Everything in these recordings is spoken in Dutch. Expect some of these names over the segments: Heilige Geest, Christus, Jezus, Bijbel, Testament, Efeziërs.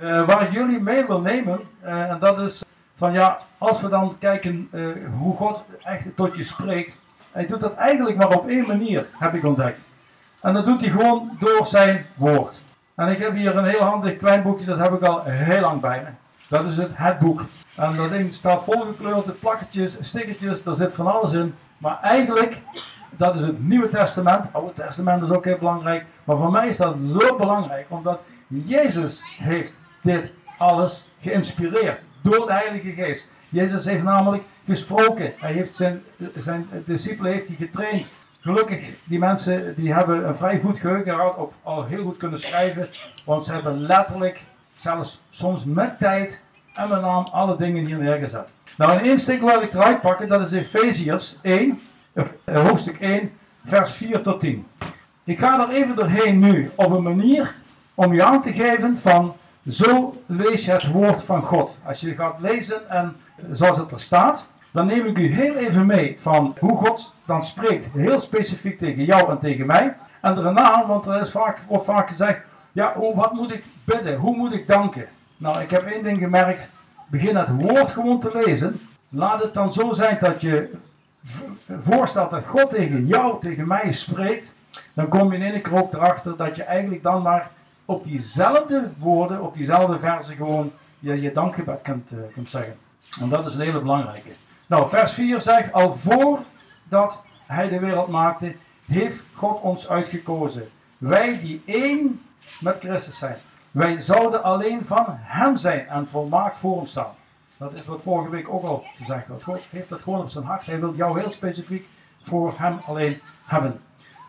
Waar ik jullie mee wil nemen, en dat is van ja, als we dan kijken hoe God echt tot je spreekt. Hij doet dat eigenlijk maar op één manier, heb ik ontdekt. En dat doet hij gewoon door zijn woord. En ik heb hier een heel handig klein boekje, dat heb ik al heel lang bij me. Dat is het boek. En dat ding staat volgekleurde plakketjes, stickertjes, daar zit van alles in. Maar eigenlijk, dat is het Nieuwe Testament. Het Oude Testament is ook heel belangrijk. Maar voor mij is dat zo belangrijk, omdat Jezus heeft dit alles geïnspireerd door de Heilige Geest. Jezus heeft namelijk gesproken. Hij heeft zijn discipelen heeft hij getraind. Gelukkig, die mensen die hebben een vrij goed geheugen gehad, op al heel goed kunnen schrijven. Want ze hebben letterlijk, zelfs soms met tijd en met naam, alle dingen hier neergezet. Nou, in één stuk wil ik eruit pakken, dat is Efeziërs 1, hoofdstuk 1, vers 4 tot 10. Ik ga er even doorheen nu, op een manier om je aan te geven van, zo lees je het woord van God. Als je gaat lezen en zoals het er staat, dan neem ik u heel even mee van hoe God dan spreekt. Heel specifiek tegen jou en tegen mij. En daarna, want er is wordt vaak gezegd, ja, wat moet ik bidden? Hoe moet ik danken? Nou, ik heb één ding gemerkt. Begin het woord gewoon te lezen. Laat het dan zo zijn dat je voorstelt dat God tegen jou, tegen mij spreekt. Dan kom je in één keer ook erachter dat je eigenlijk dan maar op diezelfde woorden, op diezelfde verzen gewoon je dankgebed kunt zeggen. En dat is een hele belangrijke. Nou, vers 4 zegt, al voordat hij de wereld maakte, heeft God ons uitgekozen. Wij die één met Christus zijn. Wij zouden alleen van hem zijn en volmaakt voor hem staan. Dat is wat vorige week ook al te zeggen. God heeft dat gewoon op zijn hart. Hij wil jou heel specifiek voor hem alleen hebben.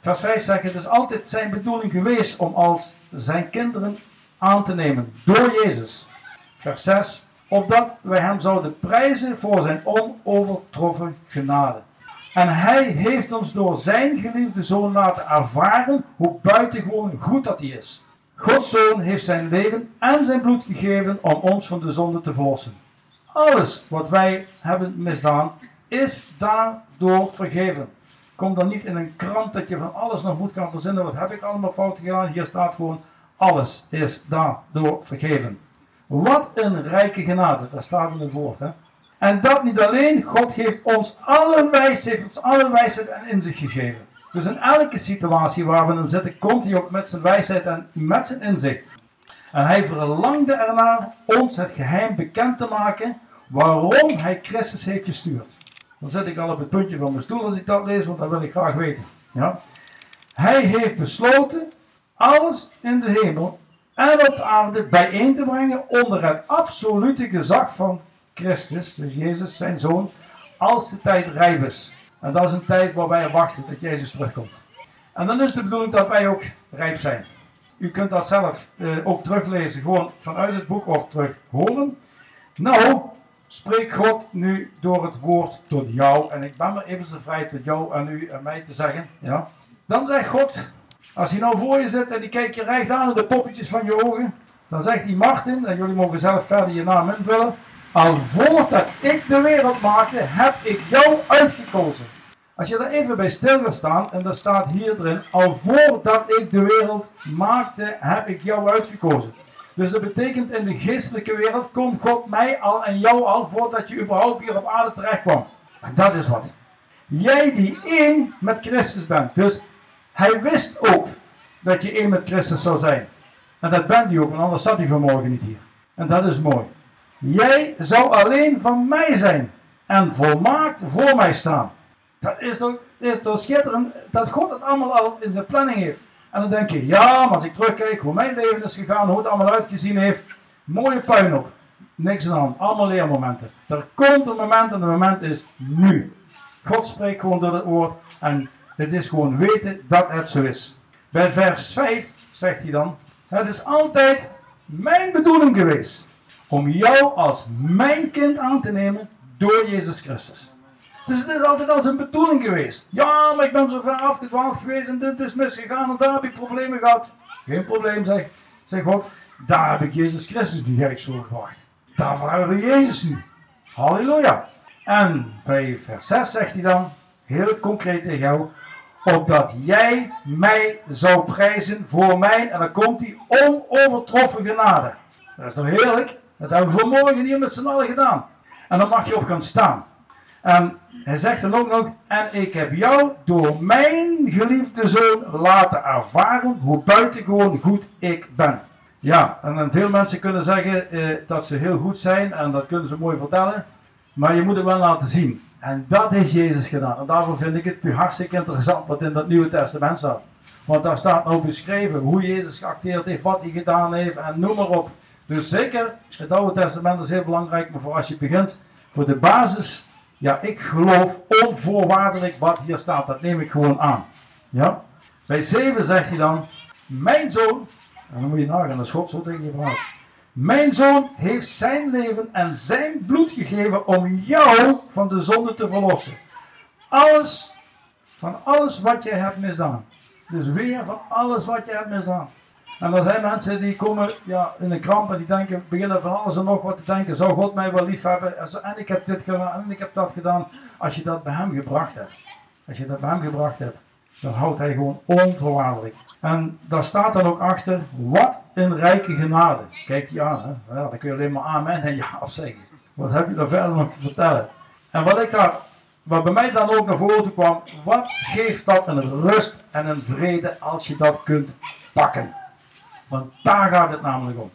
Vers 5 zegt, het is altijd zijn bedoeling geweest om als zijn kinderen aan te nemen door Jezus. Vers 6, opdat wij hem zouden prijzen voor zijn onovertroffen genade. En hij heeft ons door zijn geliefde zoon laten ervaren hoe buitengewoon goed dat hij is. Gods zoon heeft zijn leven en zijn bloed gegeven om ons van de zonde te verlossen. Alles wat wij hebben misdaan is daardoor vergeven. Kom dan niet in een krant dat je van alles nog moet gaan verzinnen. Wat heb ik allemaal fout gedaan? Hier staat gewoon, alles is daardoor vergeven. Wat een rijke genade. Dat staat in het woord, hè. En dat niet alleen. God heeft ons alle wijsheid, en inzicht gegeven. Dus in elke situatie waar we in zitten, komt hij ook met zijn wijsheid en met zijn inzicht. En hij verlangde ernaar ons het geheim bekend te maken waarom hij Christus heeft gestuurd. Dan zit ik al op het puntje van mijn stoel als ik dat lees, want dat wil ik graag weten. Ja? Hij heeft besloten alles in de hemel en op de aarde bijeen te brengen onder het absolute gezag van Christus, dus Jezus, zijn Zoon, als de tijd rijp is. En dat is een tijd waar wij wachten dat Jezus terugkomt. En dan is de bedoeling dat wij ook rijp zijn. U kunt dat zelf ook teruglezen, gewoon vanuit het boek of terug horen. Nou, spreek God nu door het woord tot jou. En ik ben maar even zo vrij tot jou en u en mij te zeggen. Ja. Dan zegt God, als hij nou voor je zit en die kijkt je recht aan in de poppetjes van je ogen. Dan zegt hij, Martin, en jullie mogen zelf verder je naam invullen. Al voordat ik de wereld maakte, heb ik jou uitgekozen. Als je daar even bij stil gaat staan, en dat staat hier erin. Al voordat ik de wereld maakte, heb ik jou uitgekozen. Dus dat betekent in de geestelijke wereld kon God mij al en jou al voordat je überhaupt hier op aarde terecht kwam. En dat is wat. Jij die één met Christus bent. Dus hij wist ook dat je één met Christus zou zijn. En dat bent hij ook, want anders zat hij vanmorgen niet hier. En dat is mooi. Jij zou alleen van mij zijn en volmaakt voor mij staan. Dat is toch schitterend dat God het allemaal al in zijn planning heeft. En dan denk je, ja, maar als ik terugkijk hoe mijn leven is gegaan, hoe het allemaal uitgezien heeft. Mooie puin op. Niks aan de hand. Allemaal leermomenten. Er komt een moment en het moment is nu. God spreekt gewoon door het woord en het is gewoon weten dat het zo is. Bij vers 5 zegt hij dan, het is altijd mijn bedoeling geweest om jou als mijn kind aan te nemen door Jezus Christus. Dus het is altijd als een bedoeling geweest. Ja, maar ik ben zo ver afgedwaald geweest en dit is misgegaan en daar heb ik problemen gehad. Geen probleem, zeg God. Daar heb ik Jezus Christus nu juist voor gewacht. Daarvoor hebben we Jezus nu. Halleluja. En bij vers 6 zegt hij dan, heel concreet tegen jou, opdat jij mij zou prijzen voor mijn, en dan komt die onovertroffen genade. Dat is toch heerlijk? Dat hebben we vanmorgen hier met z'n allen gedaan. En dan mag je op gaan staan. En hij zegt dan ook nog, en ik heb jou door mijn geliefde zoon laten ervaren hoe buitengewoon goed ik ben. Ja, en veel mensen kunnen zeggen dat ze heel goed zijn en dat kunnen ze mooi vertellen. Maar je moet het wel laten zien. En dat heeft Jezus gedaan. En daarvoor vind ik het hartstikke interessant wat in dat Nieuwe Testament staat. Want daar staat nou beschreven hoe Jezus geacteerd heeft, wat hij gedaan heeft en noem maar op. Dus zeker, het Oude Testament is heel belangrijk, maar voor als je begint, voor de basis, ja, ik geloof onvoorwaardelijk wat hier staat, dat neem ik gewoon aan. Ja? Bij 7 zegt hij dan, mijn zoon, en dan moet je nagaan, dat is God zo tegen je praat. Mijn zoon heeft zijn leven en zijn bloed gegeven om jou van de zonde te verlossen. Alles, van alles wat je hebt misdaan. Dus weer van alles wat je hebt misdaan. En er zijn mensen die komen ja, in een kramp en die denken, beginnen van alles en nog wat te denken. Zou God mij wel lief hebben? En ik heb dit gedaan en ik heb dat gedaan. Als je dat bij hem gebracht hebt. Als je dat bij hem gebracht hebt. Dan houdt hij gewoon onvoorwaardelijk. En daar staat dan ook achter, wat een rijke genade. Kijk die aan, hè? Ja, dan kun je alleen maar amen en ja zeggen. Wat heb je daar verder nog te vertellen? En wat bij mij dan ook naar voren kwam, wat geeft dat een rust en een vrede als je dat kunt pakken? Want daar gaat het namelijk om.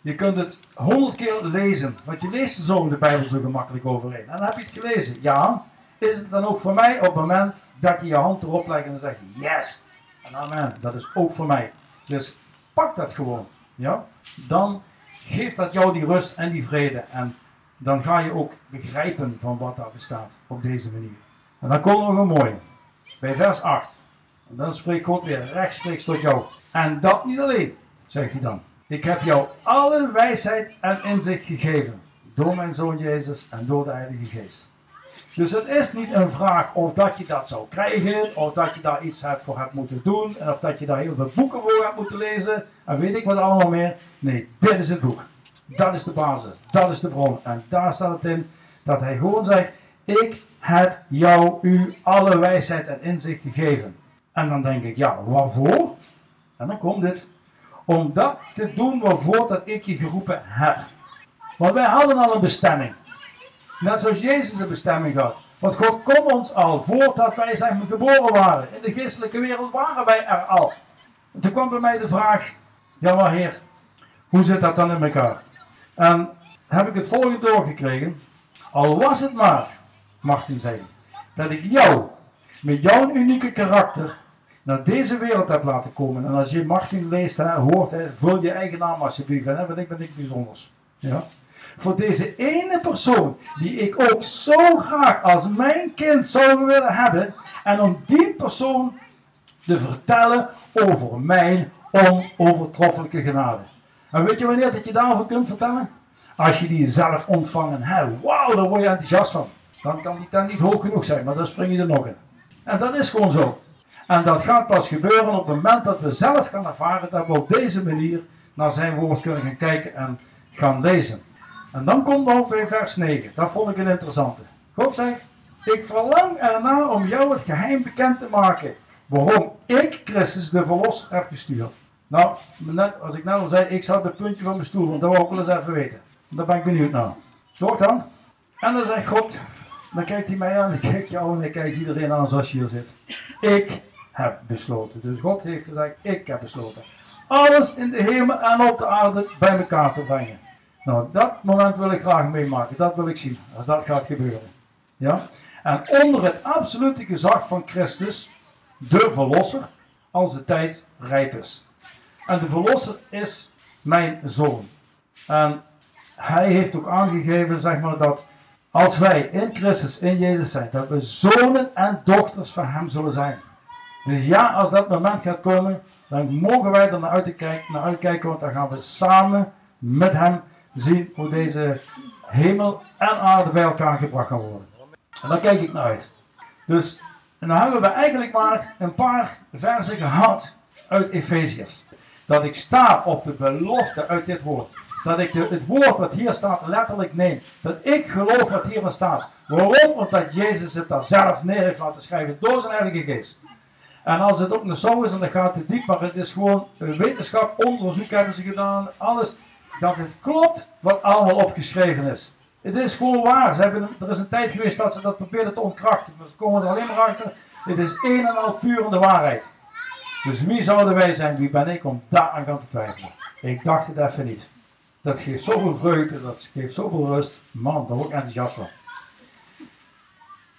Je kunt het 100 keer lezen, want je leest er zo in de Bijbel zo gemakkelijk overheen. En dan heb je het gelezen, ja, is het dan ook voor mij op het moment dat je je hand erop legt en dan zegt je, yes! En amen, dat is ook voor mij. Dus pak dat gewoon. Ja? Dan geeft dat jou die rust en die vrede. En dan ga je ook begrijpen van wat daar bestaat op deze manier. En dan komt nog een mooie. Bij vers 8. En dan spreekt God weer rechtstreeks tot jou. En dat niet alleen, zegt hij dan. Ik heb jou alle wijsheid en inzicht gegeven. Door mijn Zoon Jezus en door de Heilige Geest. Dus het is niet een vraag of dat je dat zou krijgen, of dat je daar iets voor hebt moeten doen, en of dat je daar heel veel boeken voor hebt moeten lezen, en weet ik wat allemaal meer. Nee, dit is het boek. Dat is de basis. Dat is de bron. En daar staat het in, dat hij gewoon zegt, ik heb jou alle wijsheid en inzicht gegeven. En dan denk ik, ja, waarvoor? En dan komt dit. Om dat te doen waarvoor dat ik je geroepen heb. Want wij hadden al een bestemming. Net zoals Jezus de bestemming had. Want God kon ons al voordat wij zeg maar, geboren waren. In de geestelijke wereld waren wij er al. En toen kwam bij mij de vraag. Ja maar heer. Hoe zit dat dan in elkaar? En heb ik het volgende doorgekregen. Al was het maar. Martin zei. Dat ik jou. Met jouw unieke karakter. Naar deze wereld heb laten komen. En als je Martin leest en hoort. Hè, vul je eigen naam alsjeblieft. Hè, want ik ben niks bijzonders. Ja. Voor deze ene persoon, die ik ook zo graag als mijn kind zou willen hebben. En om die persoon te vertellen over mijn onovertroffelijke genade. En weet je wanneer dat je daarover kunt vertellen? Als je die zelf ontvangen hebt. Wauw, daar word je enthousiast van. Dan kan die dan niet hoog genoeg zijn, maar dan spring je er nog in. En dat is gewoon zo. En dat gaat pas gebeuren op het moment dat we zelf gaan ervaren. Dat we op deze manier naar zijn woord kunnen gaan kijken en gaan lezen. En dan komt nog bij vers 9. Dat vond ik een interessante. God zegt, ik verlang ernaar om jou het geheim bekend te maken. Waarom ik Christus de verlosser heb gestuurd. Nou, als ik net al zei, ik zat op het puntje van mijn stoel. Want dat wil ik wel eens even weten. Daar ben ik benieuwd naar. Toch dan? En dan zegt God, dan kijkt hij mij aan. Ik kijk jou en ik kijk iedereen aan zoals je hier zit. Ik heb besloten. Dus God heeft gezegd, ik heb besloten. Alles in de hemel en op de aarde bij elkaar te brengen. Nou, dat moment wil ik graag meemaken. Dat wil ik zien, als dat gaat gebeuren. Ja? En onder het absolute gezag van Christus, de verlosser, als de tijd rijp is. En de verlosser is mijn zoon. En hij heeft ook aangegeven, zeg maar, dat als wij in Christus, in Jezus zijn, dat we zonen en dochters van hem zullen zijn. Dus ja, als dat moment gaat komen, dan mogen wij er naar uitkijken, want dan gaan we samen met hem zien hoe deze hemel en aarde bij elkaar gebracht gaan worden. En daar kijk ik naar uit. Dus, en dan hebben we eigenlijk maar een paar versen gehad uit Efeziërs. Dat ik sta op de belofte uit dit woord. Dat ik het woord wat hier staat letterlijk neem. Dat ik geloof wat hierin staat. Waarom? Omdat Jezus het daar zelf neer heeft laten schrijven door zijn Heilige Geest. En als het ook nog zo is, dan gaat het diep. Maar het is gewoon wetenschap, onderzoek hebben ze gedaan, alles. dat het klopt wat allemaal opgeschreven is. Het is gewoon waar. Er is een tijd geweest dat ze dat probeerden te ontkrachten. Maar ze komen er alleen maar achter. Dit is een en al puur in de waarheid. Dus wie zouden wij zijn? Wie ben ik om daar aan te twijfelen? Ik dacht het even niet. Dat geeft zoveel vreugde. Dat geeft zoveel rust. Man, daar word ik enthousiast van.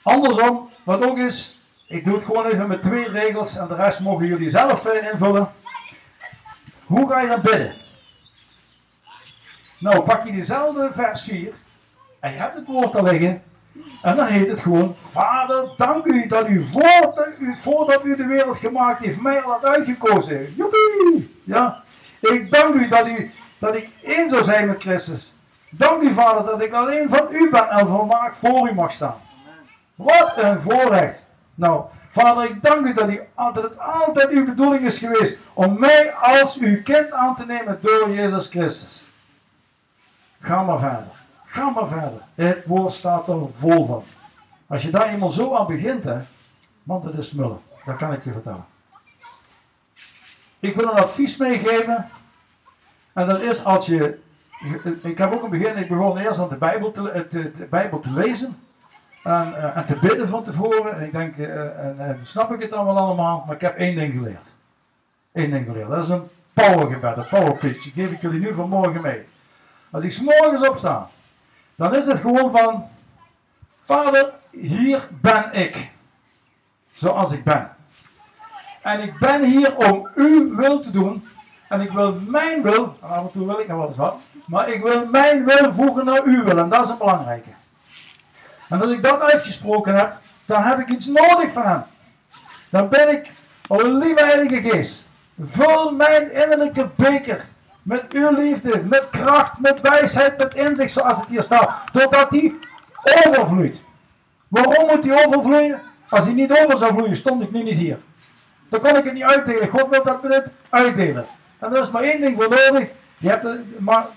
Andersom, wat ook is. Ik doe het gewoon even met 2 regels. En de rest mogen jullie zelf invullen. Hoe ga je dan bidden? Nou, pak je diezelfde vers 4. En je hebt het woord al liggen. En dan heet het gewoon: Vader, dank u dat u voordat u de wereld gemaakt heeft, mij al had uitgekozen. Joepie! Ja? Ik dank u dat ik één zou zijn met Christus. Dank u, Vader, dat ik alleen van u ben en volmaakt voor u mag staan. Wat een voorrecht. Nou, Vader, ik dank u dat het altijd uw bedoeling is geweest om mij als uw kind aan te nemen door Jezus Christus. Ga maar verder. Ga maar verder. Het woord staat er vol van. Als je daar eenmaal zo aan begint, hè. Want het is smullen. Dat kan ik je vertellen. Ik wil een advies meegeven. En dat is als je... Ik heb ook een begin. Ik begon eerst aan de Bijbel te lezen. En te bidden van tevoren. En ik denk, snap ik het allemaal. Maar ik heb één ding geleerd. Dat is een powergebed. Een powerpitch. Die geef ik jullie nu vanmorgen mee. Als ik 's morgens opsta, dan is het gewoon van: Vader, hier ben ik. Zoals ik ben. En ik ben hier om uw wil te doen. En ik wil mijn wil, en af en toe wil ik nog wel eens wat, maar ik wil mijn wil voegen naar uw wil. En dat is het belangrijke. En als ik dat uitgesproken heb, dan heb ik iets nodig van hem. Dan ben ik, oh lieve Heilige Geest, vul mijn innerlijke beker. Met uw liefde, met kracht, met wijsheid, met inzicht, zoals het hier staat. Totdat die overvloeit. Waarom moet die overvloeien? Als die niet over zou vloeien, stond ik nu niet hier. Dan kon ik het niet uitdelen. God wil dat we dit uitdelen. En er is maar één ding voor nodig.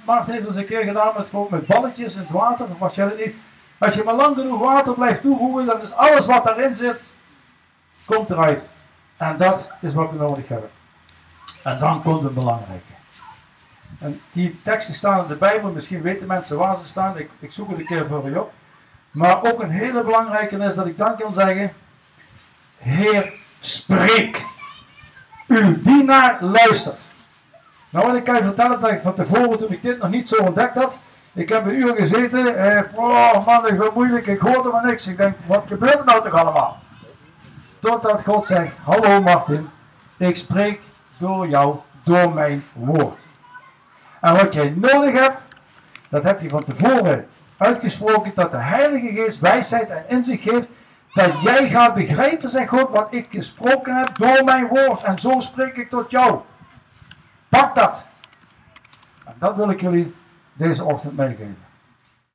Maarten heeft het een keer gedaan met balletjes in het water. Of het niet. Als je maar lang genoeg water blijft toevoegen, dan is alles wat daarin zit, komt eruit. En dat is wat we nodig hebben. En dan komt het belangrijke. En die teksten staan in de Bijbel, misschien weten mensen waar ze staan, ik zoek het een keer voor u op. Maar ook een hele belangrijke is dat ik dan kan zeggen: Heer, spreek. Uw dienaar luistert. Nou, wat ik kan je vertellen, dat ik van tevoren, toen ik dit nog niet zo ontdekt had, ik heb 1 uur gezeten, ik was moeilijk, ik hoorde maar niks. Ik denk, wat gebeurt er nou toch allemaal? Totdat God zegt: hallo Martin, ik spreek door jou, door mijn woord. En wat jij nodig hebt, dat heb je van tevoren uitgesproken, dat de Heilige Geest wijsheid en inzicht geeft, dat jij gaat begrijpen, zegt God, wat ik gesproken heb door mijn woord. En zo spreek ik tot jou. Pak dat. En dat wil ik jullie deze ochtend meegeven.